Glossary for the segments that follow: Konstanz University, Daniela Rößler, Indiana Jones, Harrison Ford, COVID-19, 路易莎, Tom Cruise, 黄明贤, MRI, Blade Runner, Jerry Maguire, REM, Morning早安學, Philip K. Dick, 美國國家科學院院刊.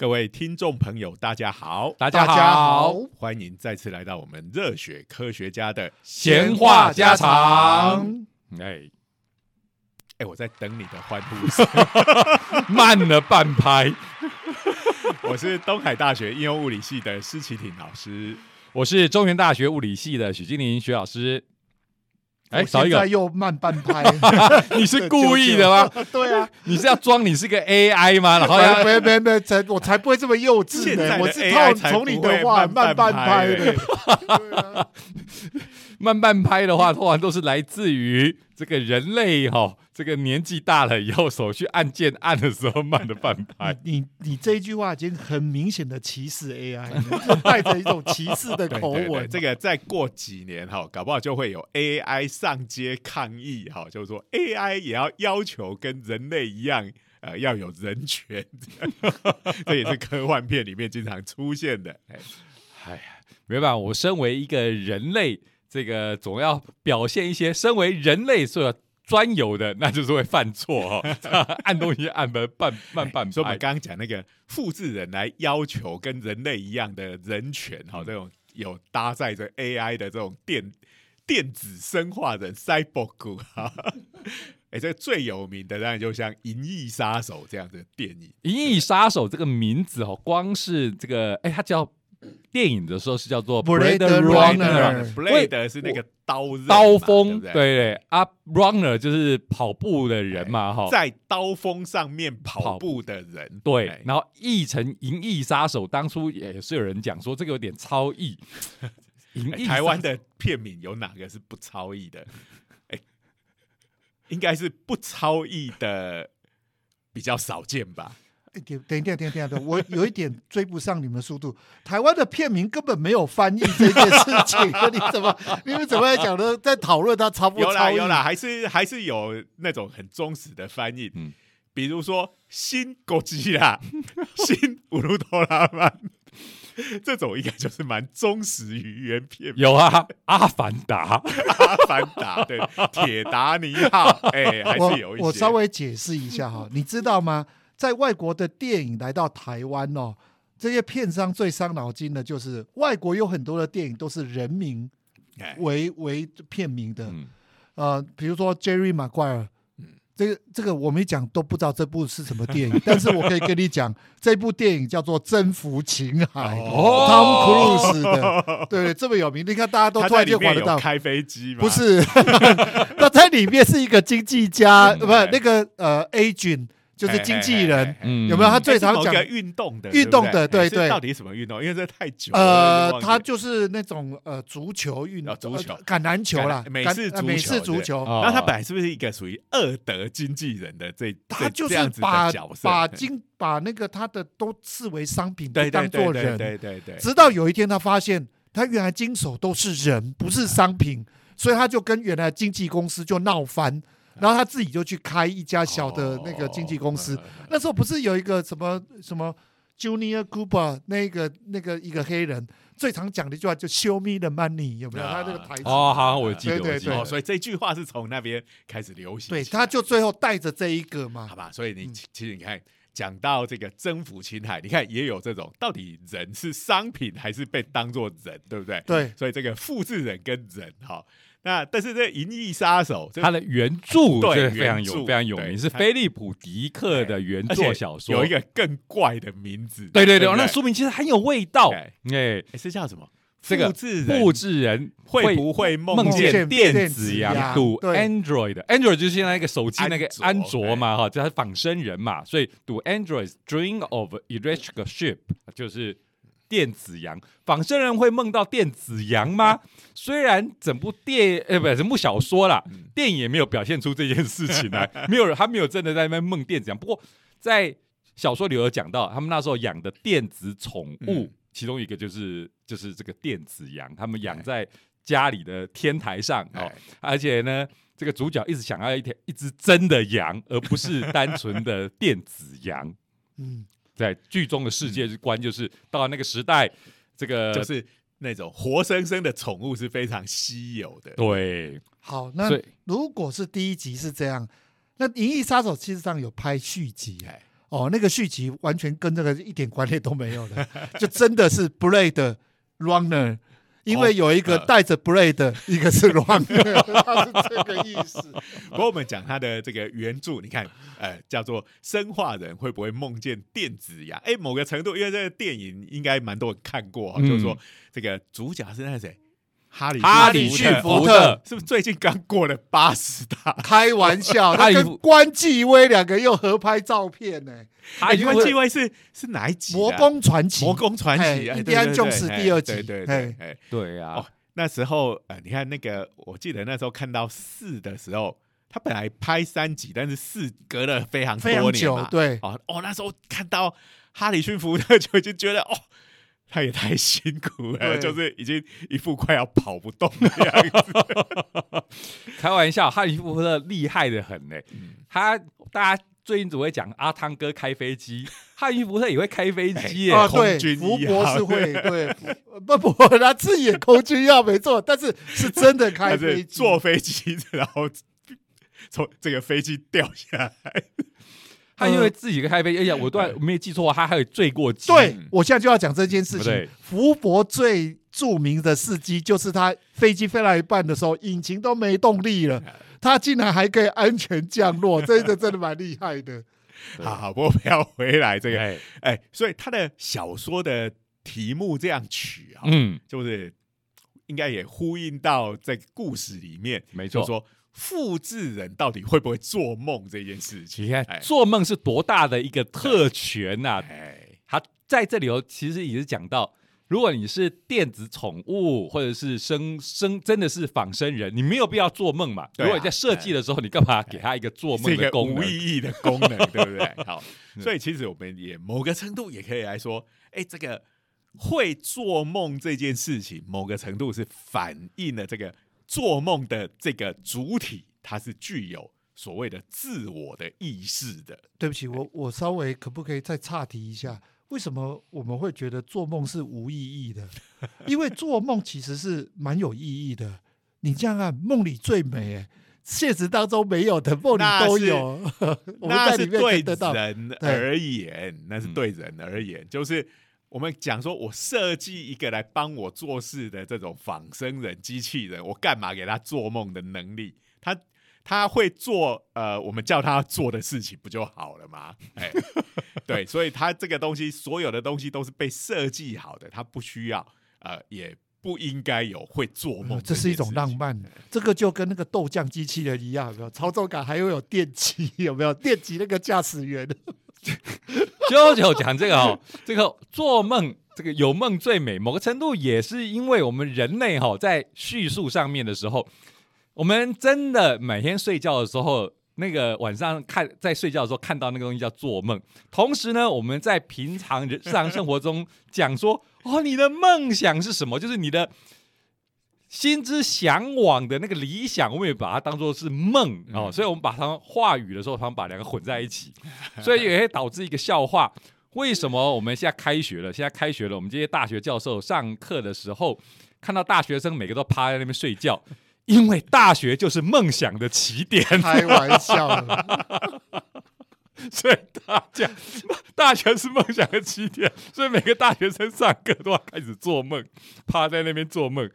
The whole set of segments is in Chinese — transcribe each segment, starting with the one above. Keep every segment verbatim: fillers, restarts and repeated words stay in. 各位听众朋友大家好，大家 好, 大家好欢迎再次来到我们热血科学家的闲话家常。哎哎，我在等你的欢呼声慢了半拍我是东海大学应用物理系的施启廷老师，我是中原大学物理系的许金林许老师。哎，少一个，现在又慢半拍你是故意的吗？对啊，你是要装你是个 A I 吗？然后要没没没，我才不会这么幼稚呢。我是套从你的话慢半拍的对、啊、慢半拍的话通常都是来自于这个人类、哦、这个年纪大了以后手去按键按的时候慢的半拍你, 你, 你这一句话已经很明显的歧视 A I 带着一种歧视的口吻对对对，这个再过几年、哦、搞不好就会有 A I 上街抗议、哦、就是说 A I 也要要求跟人类一样、呃、要有人权这也是科幻片里面经常出现的。哎呀，没办法，我身为一个人类，这个总要表现一些身为人类所专有的，那就是会犯错、哦、按东西按的慢半拍。所以我们刚刚讲那个复制人来要求跟人类一样的人权、哦、这种有搭载着 A I 的这种 电, 电子生化人 cyborg 哎，这最有名的当然就像《银翼杀手》这样的电影。《银翼杀手》这个名字、哦、光是这个，哎，它叫。电影的时候是叫做 Blade Runner， Blade 是那个刀刃刀锋，对 对, 对啊 ，Runner 就是跑步的人嘛，哈，在刀锋上面跑步的人，对。哎、然后译成《银翼杀手》，当初也是有人讲说这个有点超译。哎、台湾的片名有哪个是不超译的？哎，应该是不超译的比较少见吧。等一下等一下，我有一点追不上你们的速度。台湾的片名根本没有翻译这件事情你怎么你们怎么讲呢？在讨论它超不超译？有啦有啦，还是还是有那种很忠实的翻译、嗯、比如说新国际啦新乌鲁多拉曼这种应该就是蛮忠实于原片。有啊，阿凡达阿凡达对，铁达尼号哎、欸，还是有一些。 我, 我稍微解释一下哈，你知道吗，在外国的电影来到台湾哦，这些片商最伤脑筋的就是外国有很多的电影都是人名 为, 为片名的、嗯呃、比如说 Jerry Maguire、嗯这个、这个我没讲都不知道这部是什么电影但是我可以跟你讲这部电影叫做《征服情海》、哦、Tom Cruise 的，对，这么有名，你看大家都突然就玩得到。他在里面有开飞机吗？不是他在里面是一个经济家、嗯、不是那个、呃、agent，就是经纪人，嘿嘿嘿嘿，有没有？他最常讲运动的，运动的，对对。到底什么运动？因为这太久了。呃，他就是那种呃足球运动，足球、橄榄球啦，美式足球。美式足球。然后他本来是不是一个属于二德经纪人的这？他就是把把经把那个他的都视为商品，不当做人。对对对对。直到有一天，他发现他原来经手都是人，不是商品，所以他就跟原来经纪公司就闹翻。然后他自己就去开一家小的那个经纪公司、哦、那时候不是有一个什么什么 Junior Cooper 那个那个一个黑人最常讲的一句话就 Show me the money， 有没有？他这个台词哦，好，我记得，对对对、哦，所以这句话是从那边开始流行，对，他就最后带着这一个嘛，好吧，所以你、嗯、其实你看讲到这个征服情海，你看也有这种到底人是商品还是被当作人，对不对？对，所以这个复制人跟人哈。哦，那但是这《银翼杀手》它的原著对非常有非常有名，是菲利普·迪克的原作小说，有一个更怪的名字。对对 对, 对, 对，那书名其实很有味道。哎，是叫什么？这个复制人会不会梦见电子羊？赌 Android， Android 就是现在那个手机那个安卓嘛，哈，就是仿生人嘛，所以赌 Android's dream of electric ship 就是。电子羊，仿生人会梦到电子羊吗？虽然整部电呃不整部小说啦，电影也没有表现出这件事情来，没有，他没有真的在那边梦电子羊。不过在小说里有讲到，他们那时候养的电子宠物，嗯、其中一个就是就是这个电子羊，他们养在家里的天台上、哦、而且呢，这个主角一直想要一条一只真的羊，而不是单纯的电子羊。嗯。在剧中的世界观就是到了那个时代，这个就是那种活生生的宠物是非常稀有的。对，好，那如果是第一集是这样，那《银翼杀手》其实上有拍续集、欸哦，那个续集完全跟这个一点关联都没有了，就真的是 Blade Runner， 因为有一个带着 Blade， 一个是 Runner， 它是这个意思。不过我们讲它的这个原著，你看，呃，叫做生化人会不会梦见电子牙？哎，某个程度，因为这个电影应该蛮多人看过、啊嗯、就是说这个主角是那谁？哈里哈里逊福特是不是最近刚过了八十大？开玩笑，他跟关继威两个又合拍照片呢、欸欸。关继威是是哪一集、啊？魔宫传奇，魔宫传奇，印第安琼斯第二集，对对对对对啊、哦！那时候、呃、你看那个，我记得那时候看到四的时候，他本来拍三集，但是四隔了非常多年嘛非常久，对哦哦，那时候看到哈里逊福特就已经觉得哦。他也太辛苦了，就是已经一副快要跑不动的样子。开玩笑，哈利波特厉害的很呢、欸嗯。他大家最近只会讲阿汤哥开飞机，哈利波特也会开飞机耶、欸欸啊。空军福伯是会对，不不，他自己也空军要没错，但是是真的开飞机，坐飞机然后从这个飞机掉下来。他因为自己开飞机，而且我都没记错，他还有坠过机。对，我现在就要讲这件事情。福伯最著名的事迹就是他飞机飞到一半的时候，引擎都没动力了，他竟然还可以安全降落，这个真的蛮厉害的。好好，不过不要回来这个。哎，所以他的小说的题目这样取啊，嗯，就是应该也呼应到这个故事里面，没错，就是说。复制人到底会不会做梦这件事情？你看，做梦是多大的一个特权啊！他在这里头其实也是讲到，如果你是电子宠物或者是生生真的是仿生人，你没有必要做梦嘛。如果你在设计的时候，你干嘛给他一个做梦的功能？是一个无意义的功能，对不对？好，所以其实我们也某个程度也可以来说，哎，这个会做梦这件事情，某个程度是反映了这个。做梦的这个主体，它是具有所谓的自我的意识的。对不起，我我稍微可不可以再岔题一下？为什么我们会觉得做梦是无意义的？因为做梦其实是蛮有意义的。你这样看，梦里最美、欸，现实当中没有的，梦里都有。我们在里面看得到。那是对人而言，那是对人而言，嗯、就是。我们讲说，我设计一个来帮我做事的这种仿生人、机器人，我干嘛给他做梦的能力？他他会做呃，我们叫他做的事情不就好了吗？哎，对，所以他这个东西，所有的东西都是被设计好的，他不需要呃，也不应该有会做梦、呃。这是一种浪漫，这个就跟那个豆浆机器人一样，有没有操纵感，还会有电击，有没有电击那个驾驶员？啾啾讲这个哦，这个做梦，这个有梦最美，某个程度也是因为我们人类哦，在叙述上面的时候，我们真的每天睡觉的时候，那个晚上看在睡觉的时候看到那个东西叫做梦。同时呢，我们在平常日常生活中讲说，哦，你的梦想是什么？就是你的。心之向往的那个理想，我们也把它当作是梦、嗯哦、所以我们把它话语的时候，常把两个混在一起，所以也会导致一个笑话。为什么我们现在开学了？现在开学了，我们这些大学教授上课的时候，看到大学生每个都趴在那边睡觉，因为大学就是梦想的起点。开玩笑了。所以大家大学是梦想的起点，所以每个大学生上课都要开始做梦，趴在那边做梦。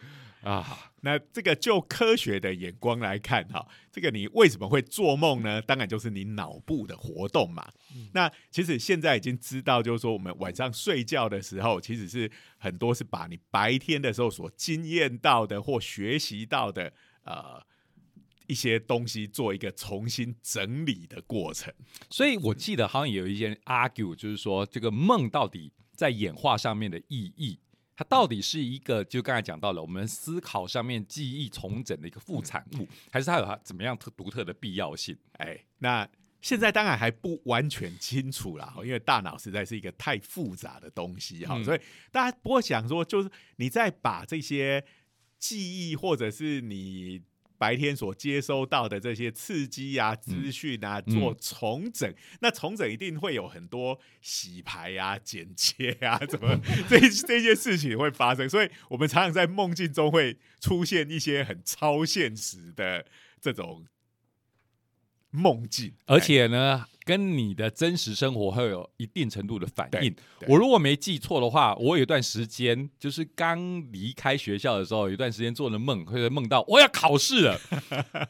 啊，那这个就科学的眼光来看哈，这个你为什么会做梦呢？当然就是你脑部的活动嘛、嗯、那其实现在已经知道，就是说我们晚上睡觉的时候，其实是很多是把你白天的时候所经验到的或学习到的呃一些东西做一个重新整理的过程。所以我记得好像有一些 argue， 就是说这个梦到底在演化上面的意义，它到底是一个就刚才讲到了我们思考上面记忆重整的一个副产物，还是它有它怎么样独特的必要性？哎，那现在当然还不完全清楚啦，因为大脑实在是一个太复杂的东西、嗯、所以大家不会想说，就是你在把这些记忆或者是你白天所接收到的这些刺激啊、资讯啊、嗯、做重整、嗯、那重整一定会有很多洗牌啊、剪切啊怎么这这些事情会发生，所以我们常常在梦境中会出现一些很超现实的这种梦境，而且呢跟你的真实生活会有一定程度的反应。我如果没记错的话，我有一段时间就是刚离开学校的时候，有一段时间做的梦，会梦到我要考试了，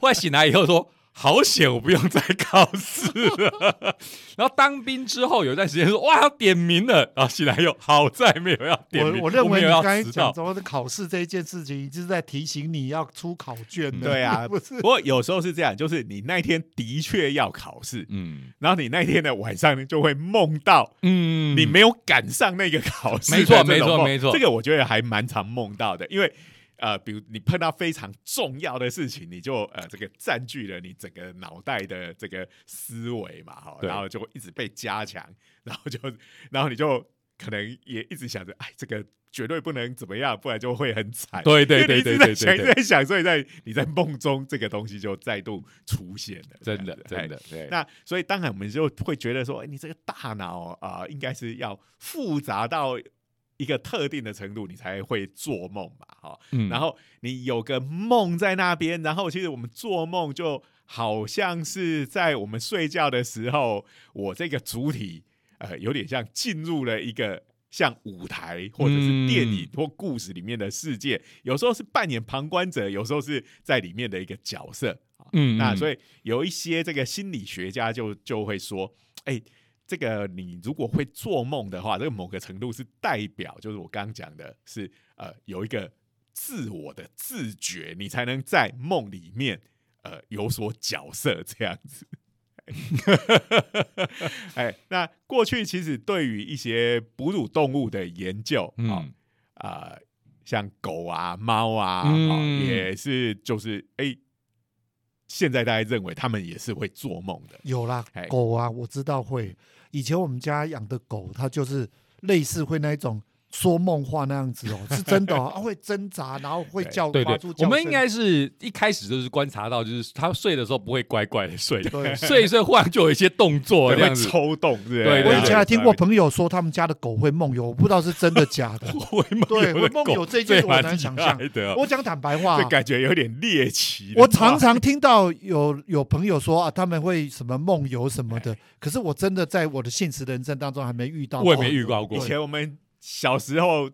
后来醒来以后说好险我不用再考试了然后当兵之后有一段时间说哇要点名了，然后醒来又好在没有要点名。 我, 我认为你刚才讲说考试这一件事情就是在提醒你要出考卷了、嗯、对啊不是，不过有时候是这样，就是你那天的确要考试、嗯、然后你那天的晚上就会梦到嗯，你没有赶上那个考试。没错没错没错，这个我觉得还蛮常梦到的，因为呃，比如你碰到非常重要的事情，你就呃这个占据了你整个脑袋的这个思维嘛，哈，然后就会一直被加强，然后就然后你就可能也一直想着，哎，这个绝对不能怎么样，不然就会很惨。对对对对对对，一直在想，所以在你在梦中这个东西就再度出现了，真的真的。对，那所以当然我们就会觉得说，哎，你这个大脑啊、呃，应该是要复杂到一个特定的程度你才会做梦嘛、哦嗯、然后你有个梦在那边，然后其实我们做梦就好像是在我们睡觉的时候，我这个主体、呃、有点像进入了一个像舞台或者是电影或故事里面的世界、嗯、有时候是扮演旁观者，有时候是在里面的一个角色、嗯、那所以有一些这个心理学家 就, 就会说哎这个你如果会做梦的话，这个某个程度是代表，就是我刚刚讲的是呃有一个自我的自觉，你才能在梦里面呃有所角色这样子。哎，那过去其实对于一些哺乳动物的研究，嗯啊、呃，像狗啊、猫啊，嗯哦、也是就是哎。现在大家认为他们也是会做梦的，有啦，狗啊我知道会，以前我们家养的狗它就是类似会那一种说梦话那样子哦，是真的哦、啊、会挣扎然后会叫，对对对，我们应该是一开始就是观察到，就是它睡的时候不会乖乖的睡，对，睡一睡忽然就有一些动作，这样子会抽动，是不是？对对对，我以前还听过朋友说他们家的狗会梦游，我不知道是真的假的。会梦游的狗，对，会梦游这件事我难想象。我讲坦白话，这感觉有点猎奇。我常常听到有有朋友说啊，他们会什么梦游什么的，可是我真的在我的现实人生当中还没遇到过，我也没遇到过。以前我们小时候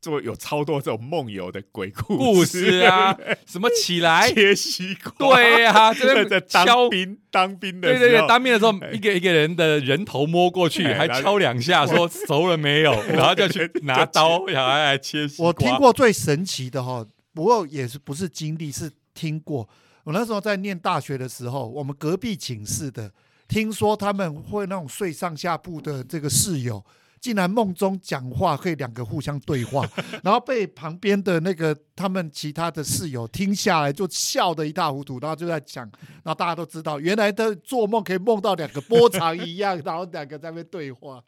就有超多这种梦游的鬼故事故事啊，什么起来切西瓜，对啊，这在当兵当兵的时候，对对对，当兵的时候，一个一个人的人头摸过去，还敲两下说熟了没有，然后就去拿刀想来切西瓜。我听过最神奇的哈，不过也是不是经历，是听过。我那时候在念大学的时候，我们隔壁寝室的，听说他们会那种睡上下铺的这个室友。竟然梦中讲话可以两个互相对话，然后被旁边的那个他们其他的室友听下来就笑得一塌糊涂，然后就在讲，然后大家都知道原来的做梦可以梦到两个波长一样然后两个在那边对话。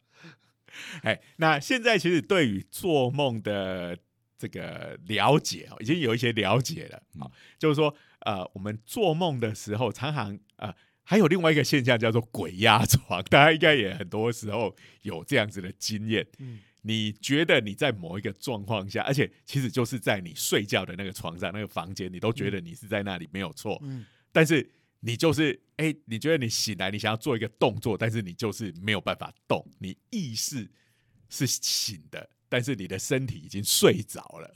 哎，那现在其实对于做梦的这个了解已经有一些了解了、嗯、就是说呃，我们做梦的时候常常呃还有另外一个现象叫做鬼压床，大家应该也很多时候有这样子的经验、嗯、你觉得你在某一个状况下，而且其实就是在你睡觉的那个床上那个房间，你都觉得你是在那里没有错、嗯、但是你就是哎、欸，你觉得你醒来你想要做一个动作，但是你就是没有办法动，你意识是醒的，但是你的身体已经睡着了。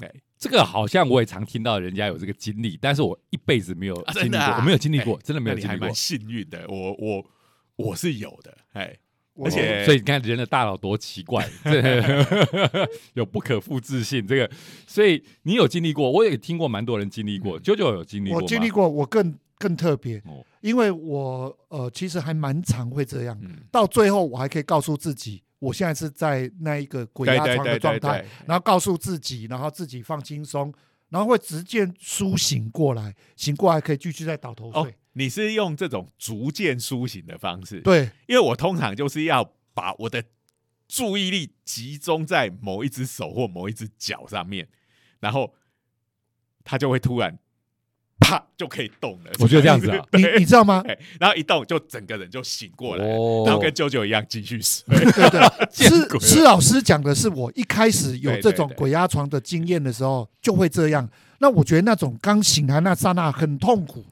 欸、这个好像我也常听到人家有这个经历，但是我一辈子没有经历过、啊啊、我没有经历过、欸、真的没有经历过。你还蛮幸运的，我我我是有的、欸、而且所以你看人的大脑多奇怪有不可复制性，这个所以你有经历过，我也听过蛮多人经历过。 JoJo、嗯、有经历过吗？我经历过，我更更特别、哦、因为我、呃、其实还蛮常会这样、嗯、到最后我还可以告诉自己我现在是在那一个鬼压床的状态，然后告诉自己，然后自己放轻松，然后会直接苏醒过来，醒过来可以继续再倒头睡、哦、你是用这种逐渐苏醒的方式？对，因为我通常就是要把我的注意力集中在某一只手或某一只脚上面，然后他就会突然啪就可以动了。我觉得这样子啊，你你知道吗？然后一动就整个人就醒过来，哦、然后跟啾啾一样继续睡。对对，施老师讲的是我一开始有这种鬼压床的经验的时候就会这样。那我觉得那种刚醒来那刹那很痛苦。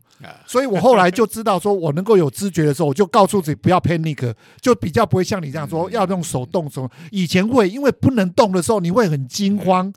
所以我后来就知道说我能够有知觉的时候我就告诉自己不要 panic， 就比较不会像你这样说要用手动什么，以前会因为不能动的时候你会很惊慌。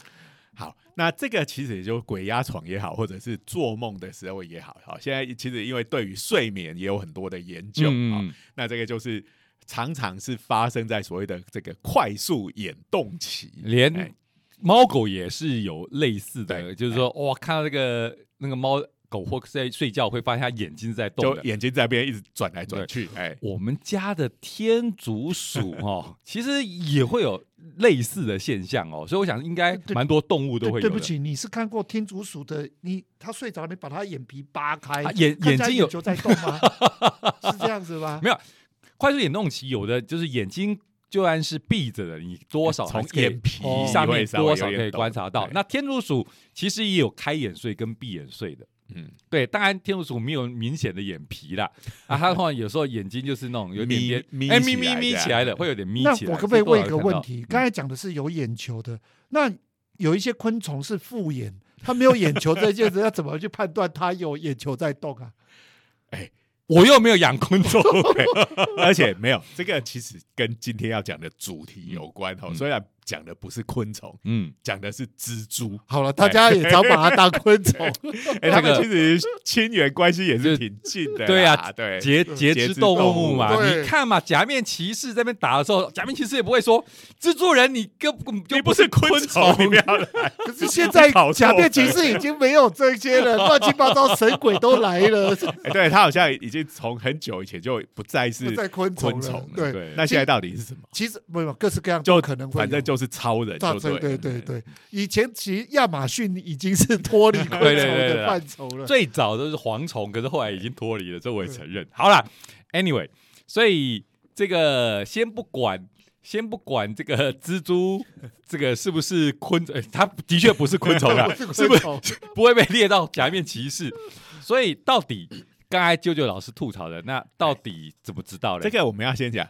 好，那这个其实也就鬼压床也好或者是做梦的时候也好，现在其实因为对于睡眠也有很多的研究、嗯哦、那这个就是常常是发生在所谓的这个快速眼动期，连猫狗也是有类似的，就是说哇看到这个那个猫狗或在睡觉会发现他眼睛在动的，就眼睛在那边一直转来转去、哎、我们家的天竺鼠、哦、其实也会有类似的现象、哦、所以我想应该蛮多动物都会有的。 对, 对, 对, 对不起，你是看过天竺鼠的，你他睡着你把他眼皮扒开、啊、眼, 眼睛有球在动吗？是这样子吗？没有，快速眼动期有的就是眼睛就算是闭着的，你多少从眼皮上面多少可以观察到、哦、那天竺鼠其实也有开眼睡跟闭眼睡的。嗯，对，当然天竺鼠没有明显的眼皮啦，啊，它的话有时候眼睛就是那种有点点眯眯眯眯起来的，会有点眯起来。那我可不可以问一个问题？刚才讲的是有眼球的，那有一些昆虫是复眼，它没有眼球这件事，要怎么去判断它有眼球在动啊？哎，我又没有养昆虫，而且没有这个，其实跟今天要讲的主题有关哦，虽然。讲的不是昆虫，嗯，讲的是蜘蛛。好了，大家也常把它当昆虫。哎、欸，他们其实亲缘关系也是挺近的。对啊，对，节节肢动物嘛，你看嘛，假面骑士在那边打的时候，假面骑士也不会说蜘蛛人你根本就不是昆虫，你不要来。可是现在假面骑士已经没有这些了，乱七八糟神鬼都来了。欸、对，他好像已经从很久以前就不再是昆虫了。对，對那现在到底是什么？其实没有各式各样，就可能会反正就。是超人就对，对对对，以前其实亚马逊已经是脱离昆虫的范畴了，最早都是蝗虫，可是后来已经脱离了，这我也承认。好啦 anyway， 所以这个先不管，先不管这个蜘蛛，这个是不是昆虫？它的确不是昆虫啦，是不是不会被列到假面骑士？所以到底刚才啾啾老师吐槽的，那到底怎么知道呢？这个我们要先讲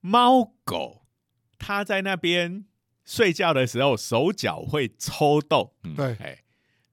猫狗。他在那边睡觉的时候，手脚会抽动，对、嗯，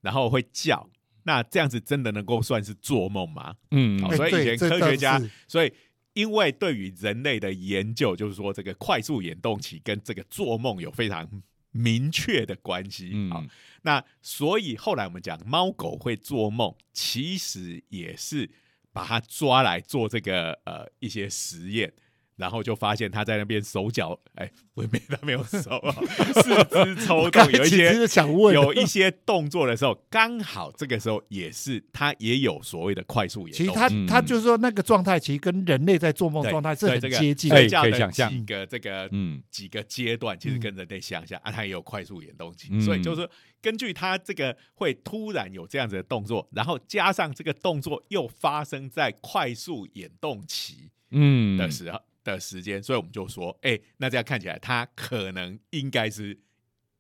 然后会叫。那这样子真的能够算是做梦吗？嗯，哦、所以以前科学家，所以因为对于人类的研究，就是说这个快速眼动期跟这个做梦有非常明确的关系。嗯哦、那所以后来我们讲猫狗会做梦，其实也是把它抓来做这个呃一些实验。然后就发现他在那边手脚，哎，我没他没有手、哦，四肢抽动，有一些想问，有一些动作的时候，刚好这个时候也是他也有所谓的快速眼动。其实他、嗯、他就是说那个状态，其实跟人类在做梦状态是很接近的，可以想象几个这个几个阶段，其实跟人类相像、嗯啊、他也有快速眼动期、嗯，所以就是根据他这个会突然有这样子的动作，然后加上这个动作又发生在快速眼动期嗯的时候。嗯的时间，所以我们就说，哎、欸，那这样看起来，他可能应该是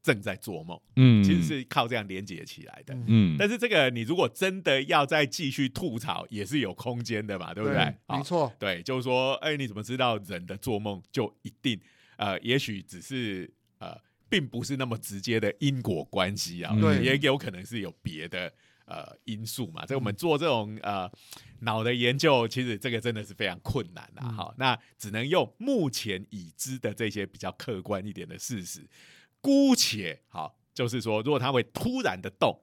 正在做梦，嗯，其实是靠这样连接起来的，嗯。但是这个你如果真的要再继续吐槽，也是有空间的嘛，对不对？对没错，对，就是说，哎、欸，你怎么知道人的做梦就一定，呃，也许只是呃，并不是那么直接的因果关系啊，对，也有可能是有别的。呃，因素嘛，这我们做这种呃脑的研究，其实这个真的是非常困难啦、啊。好、嗯，那只能用目前已知的这些比较客观一点的事实，姑且好，就是说，如果它会突然的动，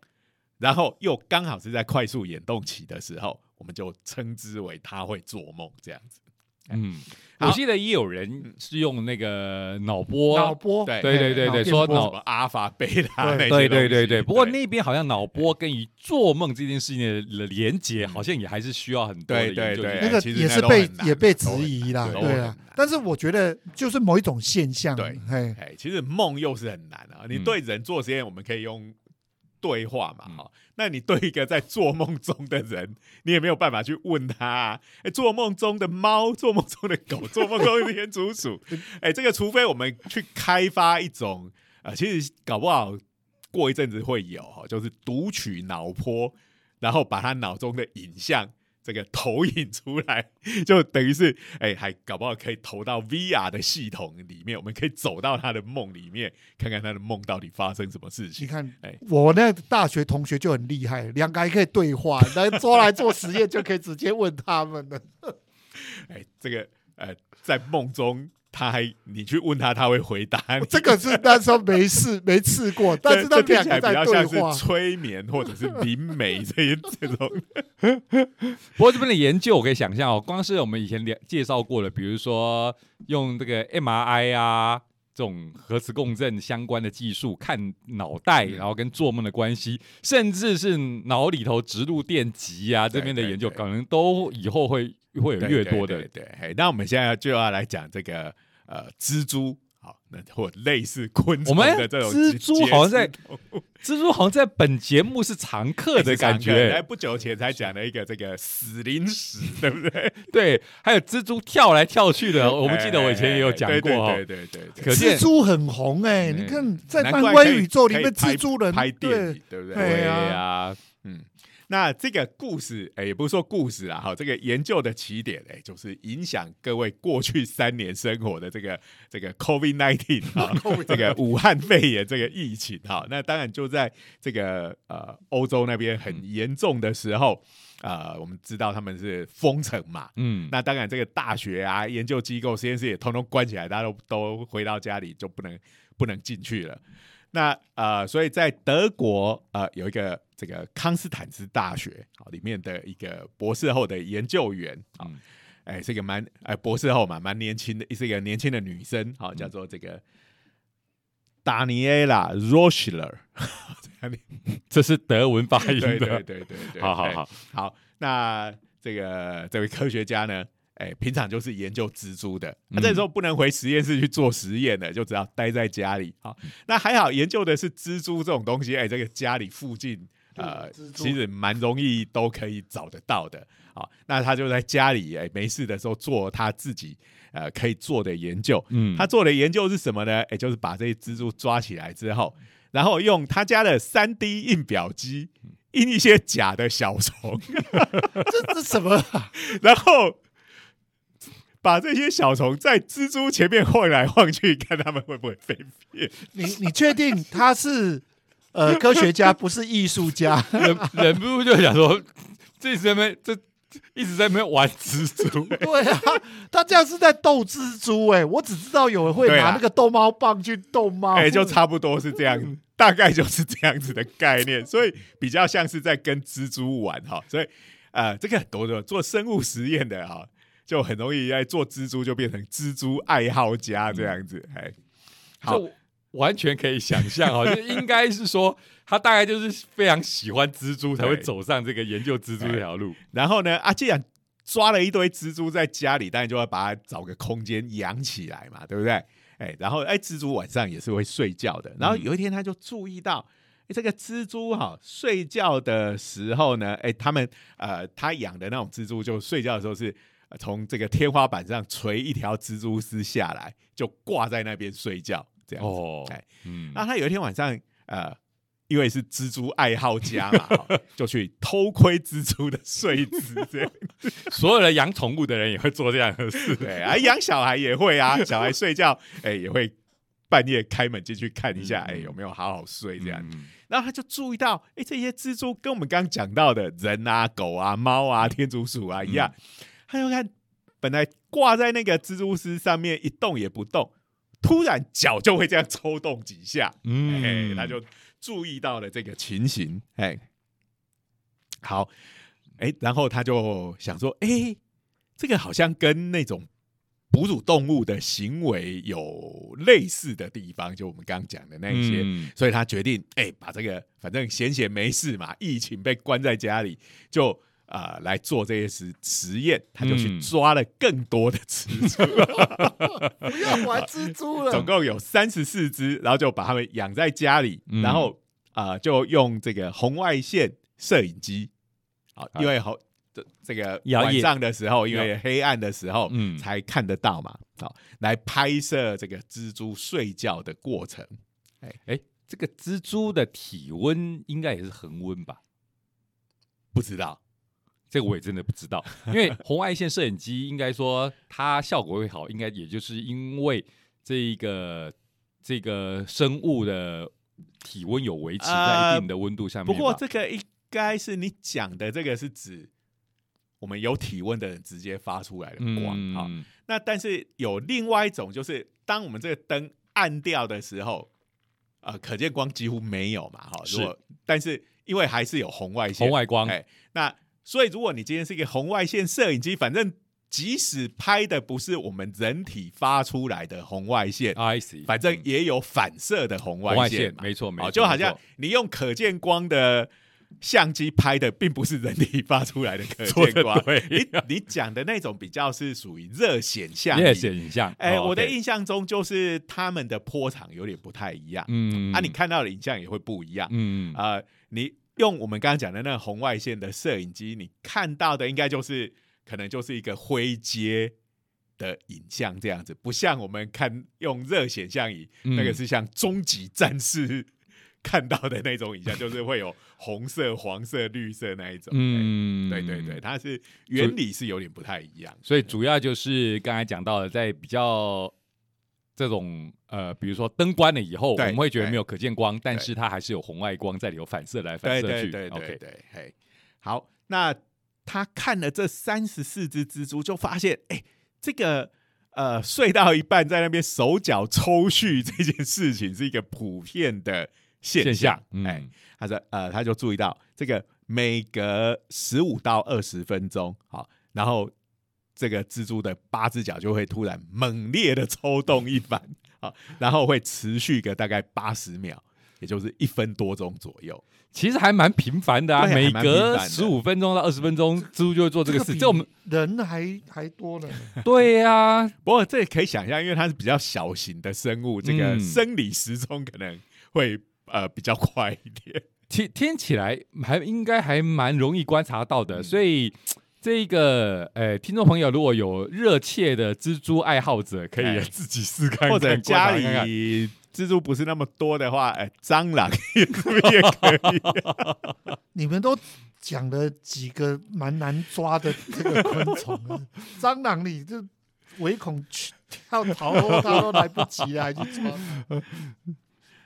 然后又刚好是在快速眼动期的时候，我们就称之为它会做梦这样子。嗯，我记得也有人是用那个脑波，脑波，对对对 对, 对，说脑什么阿尔法、贝塔，对对对 对, 对。不过那边好像脑波跟于做梦这件事情的连结，好像也还是需要很多的研究。对对对，那个也是被也被质疑啦，对啊。但是我觉得就是某一种现象，对，哎，其实梦又是很难啊。你对人做实验，我们可以用。对话嘛、嗯、那你对一个在做梦中的人你也没有办法去问他、啊欸、做梦中的猫做梦中的狗做梦中的天竺鼠、欸、这个除非我们去开发一种、呃、其实搞不好过一阵子会有就是读取脑波然后把他脑中的影像这个投影出来，就等于是哎，还搞不好可以投到 V R 的系统里面，我们可以走到他的梦里面，看看他的梦到底发生什么事情。你看，哎，我那大学同学就很厉害，两个还可以对话，来抓来做实验就可以直接问他们了。哎，这个呃，在梦中。他还你去问他，他会回答你。这个是那时候没试没试过，但是他们两个在对话，比较像是催眠或者是灵媒这些这种。不过这边的研究我可以想象哦，光是我们以前介绍过的，比如说用这个 M R I 啊这种核磁共振相关的技术看脑袋，然后跟做梦的关系，甚至是脑里头植入电极啊，这边的研究可能都以后会。会有越多的对对对对，那我们现在就要来讲这个、呃、蜘蛛，好，那或类似昆虫的这种蜘蛛，好像在蜘蛛好像在本节目是常客的感觉。在不久前才讲了一个这个死灵石，对不对？对，还有蜘蛛跳来跳去的，我们记得我以前也有讲过、哦、对对对对 对, 对, 对, 对，蜘蛛很红哎、欸嗯，你看在漫威宇宙里面，蜘蛛人拍电影，对不对？对啊，嗯。那这个故事、欸、也不是说故事啦，这个研究的起点、欸、就是影响各位过去三年生活的这个这个 COVID 十九 这个武汉肺炎这个疫情，那当然就在这个呃欧洲那边很严重的时候、呃、我们知道他们是封城嘛、嗯、那当然这个大学啊研究机构实验室也通通关起来，大家 都, 都回到家里就不能不能进去了。那呃，所以在德国呃有一个这个康斯坦茨大学、哦、里面的一个博士后的研究员啊，哎、哦嗯，是一个蛮哎博士后嘛，蛮年轻的，是一个年轻的女生，好、哦、叫做这个、嗯、Daniela Rößler， 这是德文发音的，对对对 对, 对, 对，好好好好，那这个这位科学家呢？哎，平常就是研究蜘蛛的，那、啊、这时候不能回实验室去做实验了，就只好待在家里。好，那还好，研究的是蜘蛛这种东西，哎，这个家里附近呃，其实蛮容易都可以找得到的。好，那他就在家里哎没事的时候做他自己呃可以做的研究。嗯，他做的研究是什么呢？哎，就是把这些蜘蛛抓起来之后，然后用他家的 三 D 印表机印一些假的小虫。这这什么、啊？然后。把这些小虫在蜘蛛前面晃来晃去，看他们会不会飞变。你你确定他是呃科学家，不是艺术家？忍忍不住就想说，这在那这一直在那边玩蜘蛛、欸。对啊，他这样是在逗蜘蛛哎、欸！我只知道有人会拿那个逗猫棒去逗猫，哎、啊欸，就差不多是这样，大概就是这样子的概念，所以比较像是在跟蜘蛛玩哈。所以呃，这个很多的做生物实验的哈。就很容易在做蜘蛛，就变成蜘蛛爱好家这样子。哎、嗯，好，完全可以想象哦，就应该是说他大概就是非常喜欢蜘蛛，才会走上这个研究蜘蛛这条路。然后呢，啊，既然抓了一堆蜘蛛在家里，当然就要把它找个空间养起来嘛，对不对？哎，然后哎，蜘蛛晚上也是会睡觉的。然后有一天，他就注意到。嗯这个蜘蛛哈、哦、睡觉的时候呢，哎，他们呃，他养的那种蜘蛛，就睡觉的时候是、呃、从这个天花板上垂一条蜘蛛丝下来，就挂在那边睡觉这样子。哦，哎，嗯，那他有一天晚上，呃，因为是蜘蛛爱好家嘛，哦、就去偷窥蜘蛛的睡姿，这样。所有的养宠物的人也会做这样的事，对啊，养小孩也会啊，小孩睡觉，哎，也会。半夜开门进去看一下，哎、嗯欸，有没有好好睡这样？嗯、然后他就注意到，哎、欸，这些蜘蛛跟我们刚刚讲到的人啊、狗啊、猫啊、天竺鼠啊一样，嗯、他就看本来挂在那个蜘蛛丝上面一动也不动，突然脚就会这样抽动几下，嗯，欸、他就注意到了这个情形，哎、欸，好，哎、欸，然后他就想说，哎、欸，这个好像跟那种。哺乳动物的行为有类似的地方，就我们刚刚讲的那一些、嗯，所以他决定，哎、欸，把这个反正闲闲没事嘛，疫情被关在家里，就啊、呃、来做这些实实验，他就去抓了更多的蜘蛛，嗯、不要玩蜘蛛了，总共有三十四只，然后就把它们养在家里，嗯、然后啊、呃、就用这个红外线摄影机，好，因为好。这个晚上的时候，因为黑暗的时候才看得到嘛，嗯、好，来拍摄这个蜘蛛睡觉的过程。哎、欸，这个蜘蛛的体温应该也是恒温吧？不知道，这个我也真的不知道，因为红外线摄影机应该说它效果会好，应该也就是因为这个这个生物的体温有维持在一定的温度下面吧、呃、不过这个应该是你讲的，这个是指我们有体温的人直接发出来的光、嗯好，那但是有另外一种，就是当我们这个灯暗掉的时候，呃，可见光几乎没有嘛，好，如果但是因为还是有红外线、红外光，哎，那所以如果你今天是一个红外线摄影机，反正即使拍的不是我们人体发出来的红外线， I see， 反正也有反射的红外线，没错没错，就好像你用可见光的相机拍的并不是人体发出来的可见光，你讲的那种比较是属于热显像，热显像、欸哦、我的印象中就是他们的波长有点不太一样、嗯、啊，你看到的影像也会不一样、嗯呃、你用我们刚刚讲的那个红外线的摄影机，你看到的应该就是可能就是一个灰阶的影像这样子，不像我们看用热显像仪、嗯、那个是像终极战士看到的那种影像，就是会有红色、黄色、绿色那一种。嗯，对对对，它是原理是有点不太一样。所以主要就是刚才讲到的，在比较这种呃，比如说灯关了以后，我们会觉得没有可见光，但是它还是有红外光在里头反射来反射去。对对对对 对, 对、okay。好，那他看了这三十四只蜘蛛，就发现，哎，这个。呃，睡到一半在那边手脚抽搐这件事情是一个普遍的现象。现象嗯哎、他, 说、呃、他就注意到这个每隔十五到二十分钟，好，然后这个蜘蛛的八只脚就会突然猛烈的抽动一番，好，然后会持续个大概八十秒，也就是一分多钟左右。其实还蛮频繁的啊，每隔十五分钟到二十分钟，蜘蛛就会做这个事。这我们人还还多呢。对呀、啊，不过这也可以想象，因为它是比较小型的生物，这个生理时钟可能会呃比较快一点。听听起来还应该还蛮容易观察到的，嗯、所以。这个呃，听众朋友，如果有热切的蜘蛛爱好者，可以自己试看看，或者家里蜘蛛不是那么多的话，呃、蟑螂也可以。你们都讲了几个蛮难抓的这个昆虫，蟑螂你就唯恐要逃脱它都来不及了，还去抓。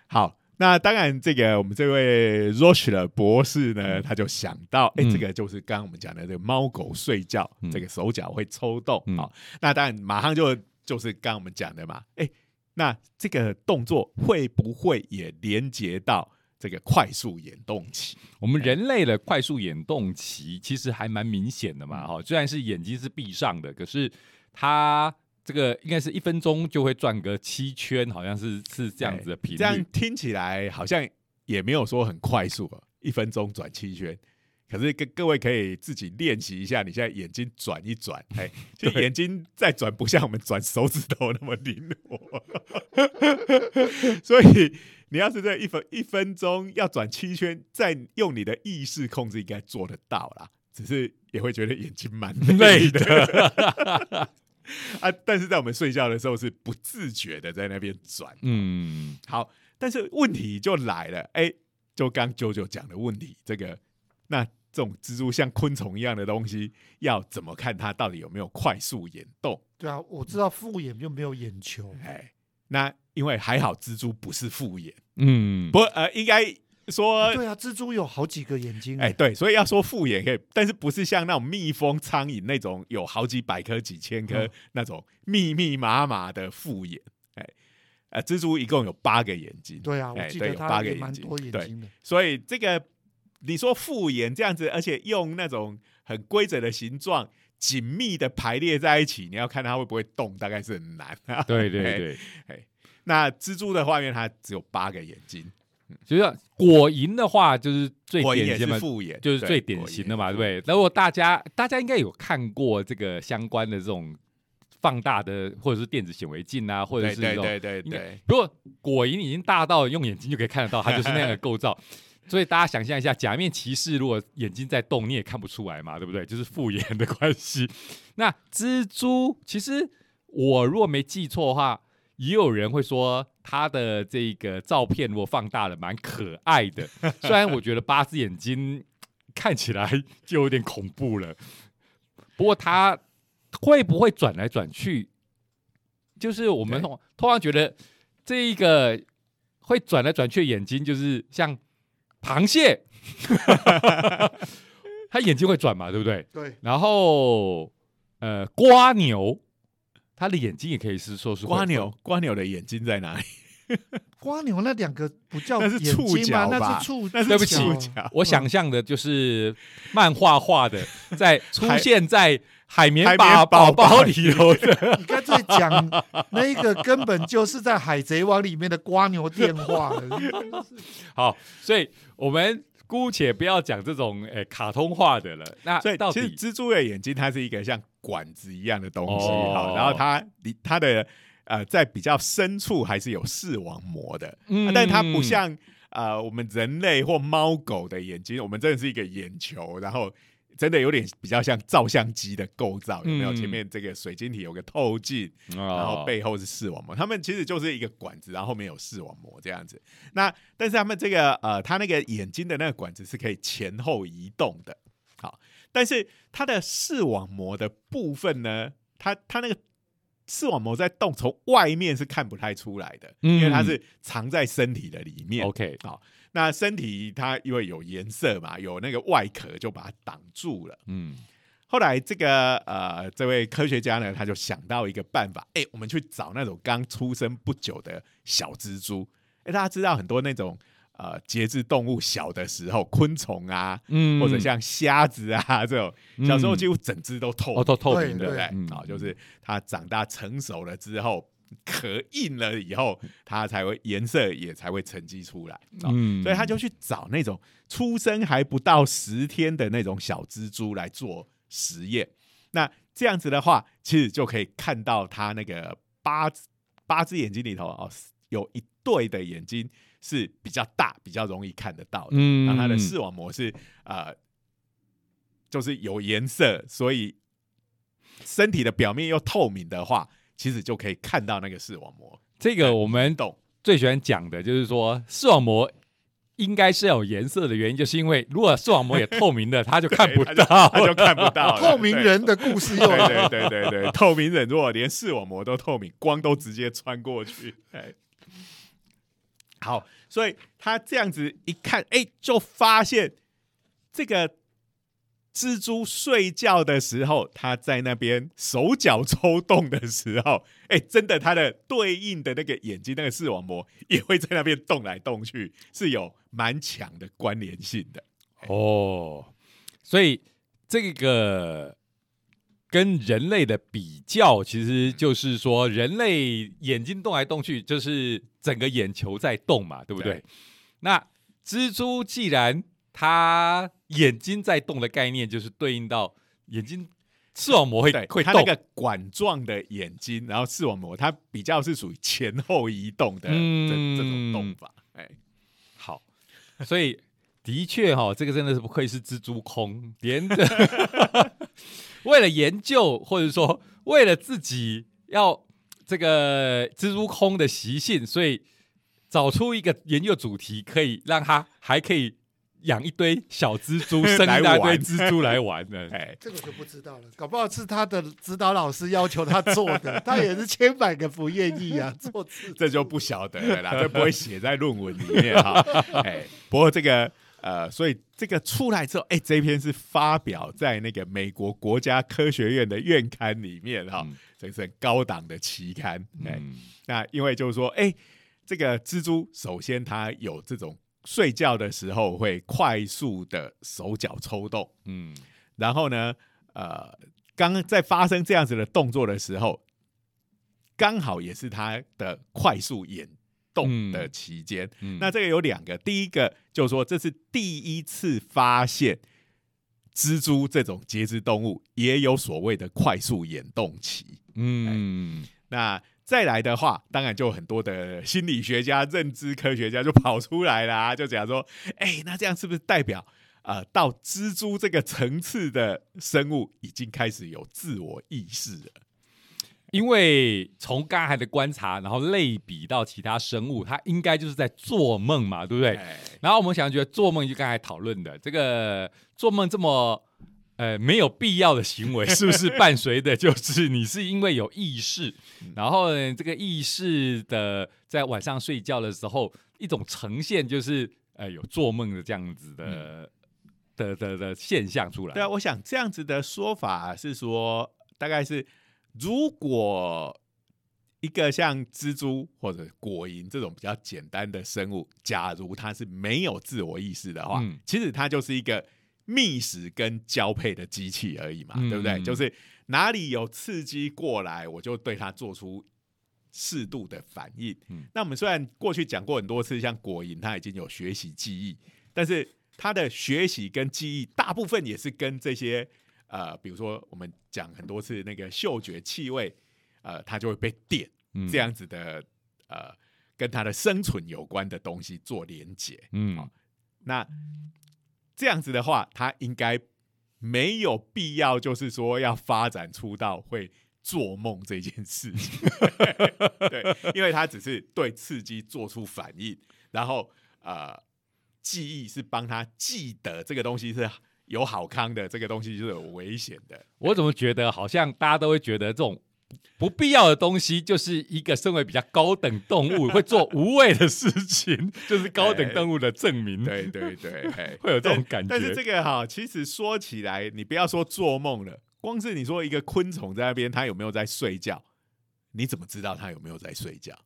好。那当然这个我们这位 Rößler 博士呢，他就想到哎、欸，这个就是刚刚我们讲的这个猫狗睡觉、嗯、这个手脚会抽动、嗯哦、那当然马上就就是刚刚我们讲的嘛，哎、欸，那这个动作会不会也连接到这个快速眼动期？我们人类的快速眼动期其实还蛮明显的嘛、哦、虽然是眼睛是闭上的，可是它这个应该是一分钟就会转个七圈，好像是是这样子的频率。这样听起来好像也没有说很快速、啊、一分钟转七圈。可是各位可以自己练习一下，你现在眼睛转一转，哎，就眼睛再转不像我们转手指头那么灵活。所以你要是在一分一分钟要转七圈，再用你的意识控制，应该做得到啦。只是也会觉得眼睛蛮累的。啊、但是在我们睡觉的时候是不自觉的在那边转，嗯，好，但是问题就来了，哎、欸，就刚九九讲的问题，这个那这种蜘蛛像昆虫一样的东西，要怎么看它到底有没有快速眼动？对啊，我知道复眼就没有眼球，哎、欸，那因为还好蜘蛛不是复眼，嗯，不呃应该。说对啊，蜘蛛有好几个眼睛、欸、哎，对，所以要说复眼可以，但是不是像那种蜜蜂、苍蝇那种有好几百颗、几千颗、嗯、那种密密麻麻的复眼。哎，呃，蜘蛛一共有八个眼睛，对啊，我记得它也蛮多眼睛的。哎、对，所以这个你说复眼这样子，而且用那种很规则的形状紧密的排列在一起，你要看它会不会动，大概是很难、啊。对对对，哎，哎那蜘蛛的画面它只有八个眼睛。就是果蝇的话，就是最典型的复眼，就是最典型的嘛，对不对？如果大家大家应该有看过这个相关的这种放大的，或者是电子显微镜啊，或者是这种，对对对对对。如果果蝇已经大到用眼睛就可以看得到，它就是那样的构造。所以大家想象一下，假面骑士如果眼睛在动，你也看不出来嘛，对不对？就是复眼的关系。那蜘蛛，其实我如果没记错的话。也有人会说他的这个照片如果放大了蛮可爱的，虽然我觉得八只眼睛看起来就有点恐怖了。不过他会不会转来转去，就是我们通常觉得这一个会转来转去的眼睛就是像螃蟹他眼睛会转嘛，对不对？对。然后呃，蝸牛他的眼睛也可以是说是蝸牛，蝸牛的眼睛在哪里？蝸牛那两个不叫眼睛吗？那是触角，对不起，我想象的就是漫画画的，在出现在海绵宝宝里头的。你刚才讲那个根本就是在《海贼王》里面的蝸牛电话。好，所以我们姑且不要讲这种、欸、卡通化的了。那所以其实蜘蛛的眼睛它是一个像管子一样的东西，哦、好，然后它它的。呃，在比较深处还是有视网膜的，嗯啊、但它不像呃我们人类或猫狗的眼睛，我们真的是一个眼球，然后真的有点比较像照相机的构造，有没有？嗯、前面这个水晶体有个透镜，哦、然后背后是视网膜，他们其实就是一个管子，然后后面有视网膜这样子。那但是他们这个呃，它那个眼睛的那个管子是可以前后移动的，好，但是它的视网膜的部分呢，它它那个。视网膜在动，从外面是看不太出来的，嗯、因为它是藏在身体的里面。OK， 好、哦，那身体它因为有颜色嘛，有那个外壳就把它挡住了。嗯，后来这个呃，这位科学家呢，他就想到一个办法，哎、欸，我们去找那种刚出生不久的小蜘蛛。哎、欸，大家知道很多那种呃节肢动物小的时候，昆虫啊，嗯、或者像虾子啊这种，小时候几乎整只都透明、嗯哦，都透明的，对不 对, 對、嗯哦？就是它长大成熟了之后，壳硬了以后，它才会颜色也才会沉积出来、哦嗯。所以他就去找那种出生还不到十天的那种小蜘蛛来做实验。那这样子的话，其实就可以看到它那个八八只眼睛里头、哦、有一对的眼睛。是比较大比较容易看得到的、嗯、然后它的视网膜是、呃、就是有颜色，所以身体的表面又透明的话，其实就可以看到那个视网膜。这个我们懂最喜欢讲的就是说视网膜应该是要有颜色的原因，就是因为如果视网膜也透明的他就看不到他就, 他就看不到透明人的故事又对对对 对, 对透明人如果连视网膜都透明，光都直接穿过去。好，所以他这样子一看，哎、欸，就发现这个蜘蛛睡觉的时候，他在那边手脚抽动的时候，哎、欸，真的，他的对应的那个眼睛那个视网膜也会在那边动来动去，是有蛮强的关联性的、欸、哦。所以这个跟人类的比较，其实就是说人类眼睛动来动去，就是整个眼球在动嘛，对不 对, 对？那蜘蛛既然它眼睛在动的概念，就是对应到眼睛视网膜 会, 会动，它那个管状的眼睛，然后视网膜它比较是属于前后移动的 这,、嗯、这种动法。哎，好，所以的确、哦、这个真的是不愧是蜘蛛控，连着为了研究，或者说为了自己要这个蜘蛛空的习性，所以找出一个研究主题，可以让他还可以养一堆小蜘蛛，生一大堆蜘蛛来玩呢。这个就不知道了，搞不好是他的指导老师要求他做的，他也是千百个不愿意啊，做蜘蛛这就不晓得了啦，这不会写在论文里面哈。哎，不过这个。呃，所以这个出来之后，哎、欸，这篇是发表在那个美国国家科学院的院刊里面哈、哦嗯，这是很高档的期刊。哎、嗯，那因为就是说，哎、欸，这个蜘蛛首先它有这种睡觉的时候会快速的手脚抽动，嗯，然后呢，呃，刚在发生这样子的动作的时候，刚好也是它的快速眼。动的期间、嗯嗯，那这个有两个，第一个就是说，这是第一次发现蜘蛛这种节肢动物也有所谓的快速眼动期。嗯，那再来的话，当然就很多的心理学家、认知科学家就跑出来啦、啊，就讲说，哎、欸，那这样是不是代表？呃，到蜘蛛这个层次的生物已经开始有自我意识了？因为从刚才的观察然后类比到其他生物，它应该就是在做梦嘛，对不对？然后我们想觉得做梦就刚才讨论的这个做梦这么呃没有必要的行为，是不是伴随的就是你是因为有意识然后呢这个意识的在晚上睡觉的时候一种呈现就是呃有做梦的这样子的、嗯、的, 的, 的现象出来。对啊，我想这样子的说法是说大概是如果一个像蜘蛛或者果蝇这种比较简单的生物，假如它是没有自我意识的话、嗯、其实它就是一个觅食跟交配的机器而已嘛、嗯、对不对？就是哪里有刺激过来我就对它做出适度的反应、嗯、那我们虽然过去讲过很多次像果蝇它已经有学习记忆，但是它的学习跟记忆大部分也是跟这些呃，比如说我们讲很多次那个嗅觉气味，呃，它就会被电、嗯、这样子的呃，跟它的生存有关的东西做连结。嗯，哦、那这样子的话，它应该没有必要，就是说要发展出到会做梦这件事情。对，因为它只是对刺激做出反应，然后呃，记忆是帮它记得这个东西是。有好康的这个东西就是有危险的。我怎么觉得好像大家都会觉得这种不必要的东西就是一个身为比较高等动物会做无谓的事情，就是高等动物的证明。对对对，会有这种感觉。但是这个哈，其实说起来，你不要说做梦了，光是你说一个昆虫在那边，它有没有在睡觉？你怎么知道它有没有在睡觉？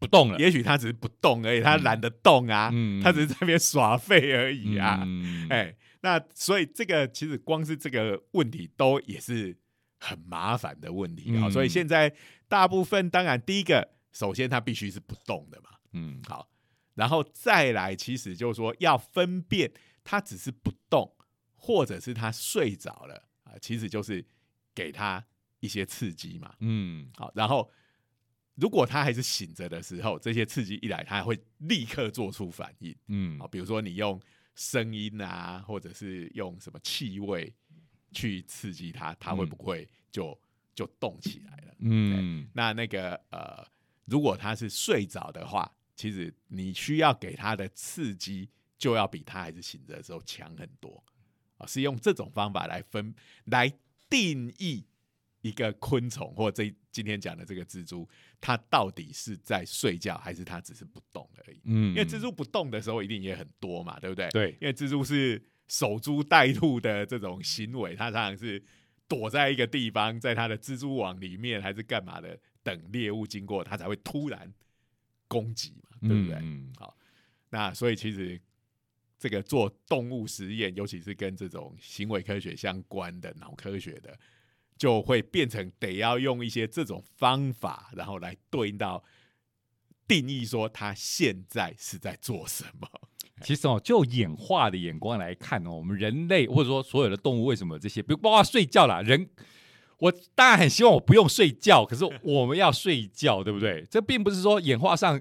不动了，也许它只是不动而已，它懒得动啊，它、嗯、只是在那边耍废而已啊，嗯欸那所以这个其实光是这个问题都也是很麻烦的问题、嗯、所以现在大部分当然第一个首先它必须是不动的嘛，嗯，好，然后再来其实就是说要分辨它只是不动或者是它睡着了、啊、其实就是给它一些刺激嘛，嗯，好，然后如果它还是醒着的时候这些刺激一来它会立刻做出反应，嗯，好，比如说你用声音啊或者是用什么气味去刺激它，它会不会就、嗯、就动起来了，嗯，那那个呃如果它是睡着的话，其实你需要给它的刺激就要比它还是醒着的时候强很多、啊、是用这种方法来分来定义一个昆虫或这今天讲的这个蜘蛛它到底是在睡觉还是它只是不动而已、嗯、因为蜘蛛不动的时候一定也很多嘛，对不对？对，因为蜘蛛是守株待兔的这种行为，它常常是躲在一个地方在它的蜘蛛网里面还是干嘛的，等猎物经过它才会突然攻击嘛，对不对、嗯、好，那所以其实这个做动物实验尤其是跟这种行为科学相关的脑科学的就会变成得要用一些这种方法然后来对应到定义说他现在是在做什么。其实、哦、就演化的眼光来看、哦、我们人类或者说所有的动物为什么这些比如包括睡觉啦，人我当然很希望我不用睡觉，可是我们要睡觉对不对？这并不是说演化上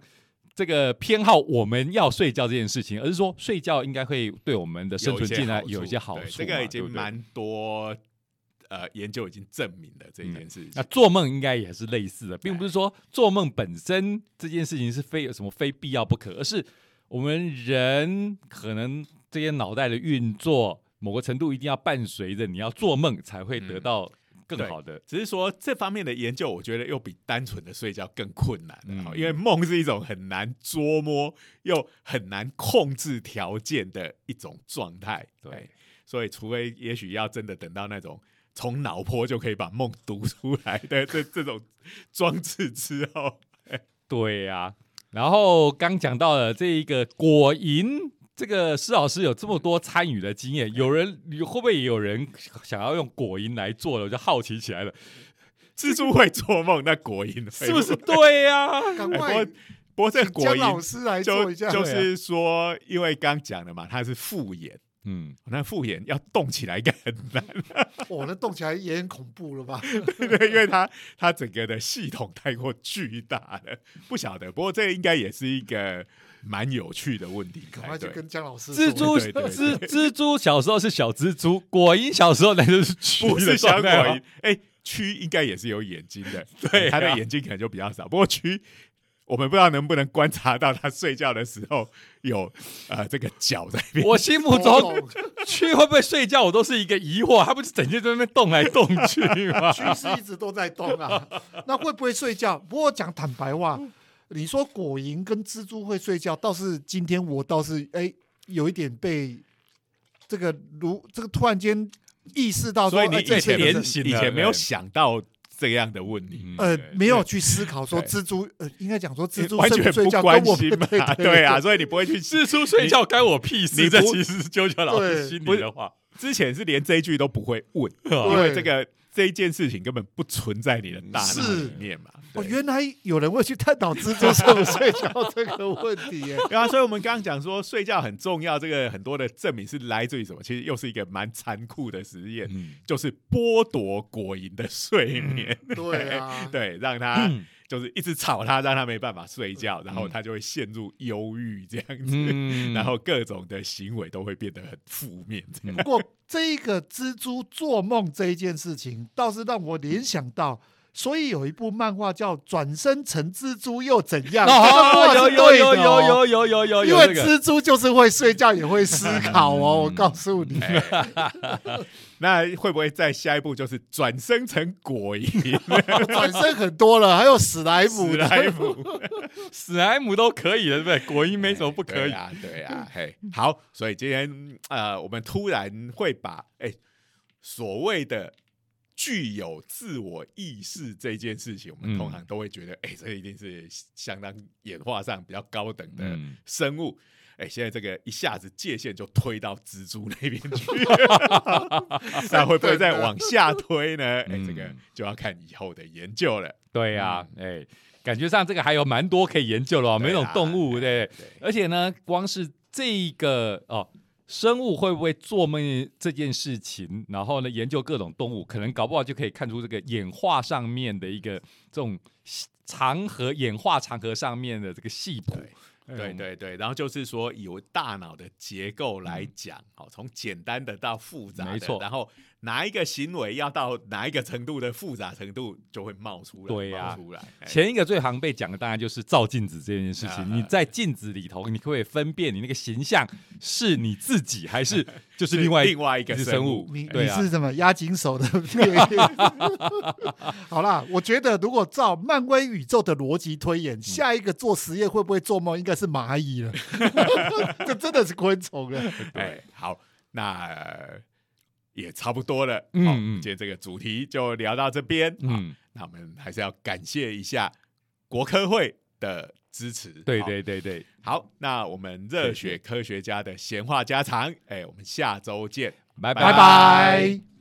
这个偏好我们要睡觉这件事情，而是说睡觉应该会对我们的生存进来有一些好 处, 些好处，这个已经蛮多呃，研究已经证明了这件事情、嗯、那做梦应该也是类似的，并不是说做梦本身这件事情是非有什么非必要不可，而是我们人可能这些脑袋的运作某个程度一定要伴随着你要做梦才会得到更好的、嗯、只是说这方面的研究我觉得又比单纯的睡觉更困难、嗯、因为梦是一种很难捉摸又很难控制条件的一种状态，对，所以除非也许要真的等到那种从脑波就可以把梦读出来的 这, 这种装置之后，对啊，然后刚讲到了这一个果蝇，这个施老师有这么多参与的经验，有人会不会也有人想要用果蝇来做了？我就好奇起来了，蜘蛛会做梦，那果蝇是不是？对啊，赶快。不过这果蝇，江老师来做一下，就, 就是说，因为刚讲的嘛，它是复眼。嗯，那复眼要动起来应该很难、啊。哇，那动起来也很恐怖了吧？对对，因为它它整个的系统太过巨大了，不晓得。不过这应该也是一个蛮有趣的问题。赶快就跟江老师说。蜘蛛對對對對，蜘蛛小时候是小蜘蛛，果蝇小时候那就是蛆的状态。不是小果蝇，哎、欸，蛆应该也是有眼睛的，对、啊，它的眼睛可能就比较少。不过蛆，我们不知道能不能观察到它睡觉的时候有呃这个脚在那边。我心目中蛆会不会睡觉，我都是一个疑惑。它不是整天在那边动来动去吗？蛆是一直都在动啊，那会不会睡觉？不过讲坦白话，你说果蝇跟蜘蛛会睡觉，倒是今天我倒是哎、欸、有一点被这个如这个突然间。意识到，所以你以前以前没有想到这样的问题，呃，没有去思考说蜘蛛，呃，应该讲说蜘蛛完全不关心嘛，对啊，所以你不会去蜘蛛睡觉该我屁事，这其实是啾啾老师心里的话。之前是连这一句都不会问，因为这个这一件事情根本不存在你的大脑里面嘛。哦，原来有人会去探讨蜘蛛怎么睡觉这个问题耶！对啊，所以我们刚刚讲说睡觉很重要，这个很多的证明是来自于什么？其实又是一个蛮残酷的实验，嗯、就是剥夺果蝇的睡眠，嗯、对啊，对，让他、嗯、就是一直吵他，让他没办法睡觉，然后他就会陷入忧郁这样子，嗯、然后各种的行为都会变得很负面。不过这个蜘蛛做梦这一件事情，倒是让我联想到。所以有一部漫画叫《转身成蜘蛛又怎样》，有有有有有有有，因为蜘蛛就是会睡觉也会思考哦，我告诉你。那会不会再下一步就是转身成果蝇？转身很多了，还有史莱姆，史莱姆，史莱姆都可以了，对不对？果蝇没什么不可以啊，对啊，嘿，好，所以今天呃，我们突然会把哎所谓的。具有自我意识这件事情，我们通常都会觉得，哎、嗯欸，这一定是相当演化上比较高等的生物。哎、嗯欸，现在这个一下子界限就推到蜘蛛那边去，那会不会再往下推呢？哎、欸，这个就要看以后的研究了。对啊，哎、欸，感觉上这个还有蛮多可以研究了、哦，每种动物， 对, 對, 對, 對，而且呢，光是这个哦。生物会不会做梦这件事情，然后呢，研究各种动物，可能搞不好就可以看出这个演化上面的一个这种长河演化长河上面的这个系谱。对对对，然后就是说以大脑的结构来讲、嗯、从简单的到复杂的，没错，然后哪一个行为要到哪一个程度的复杂程度就会冒出来。对啊，冒出来。前一个最常被讲的当然就是照镜子这件事情、啊、你在镜子里头你可以分辨你那个形象是你自己还是就是另外, 另外一个生物。你, 对啊、你是什么压紧手的好啦，我觉得如果照漫威宇宙的逻辑推演、嗯、下一个做实验会不会做梦应该是蚂蚁了这真的是昆虫了。哎，好，那、呃、也差不多了。嗯，好，今天这个主题就聊到这边。嗯，那我们还是要感谢一下国科会的支持。对对对对，好，那我们热血科学家的闲话家常，哎，我们下周见，拜拜拜拜。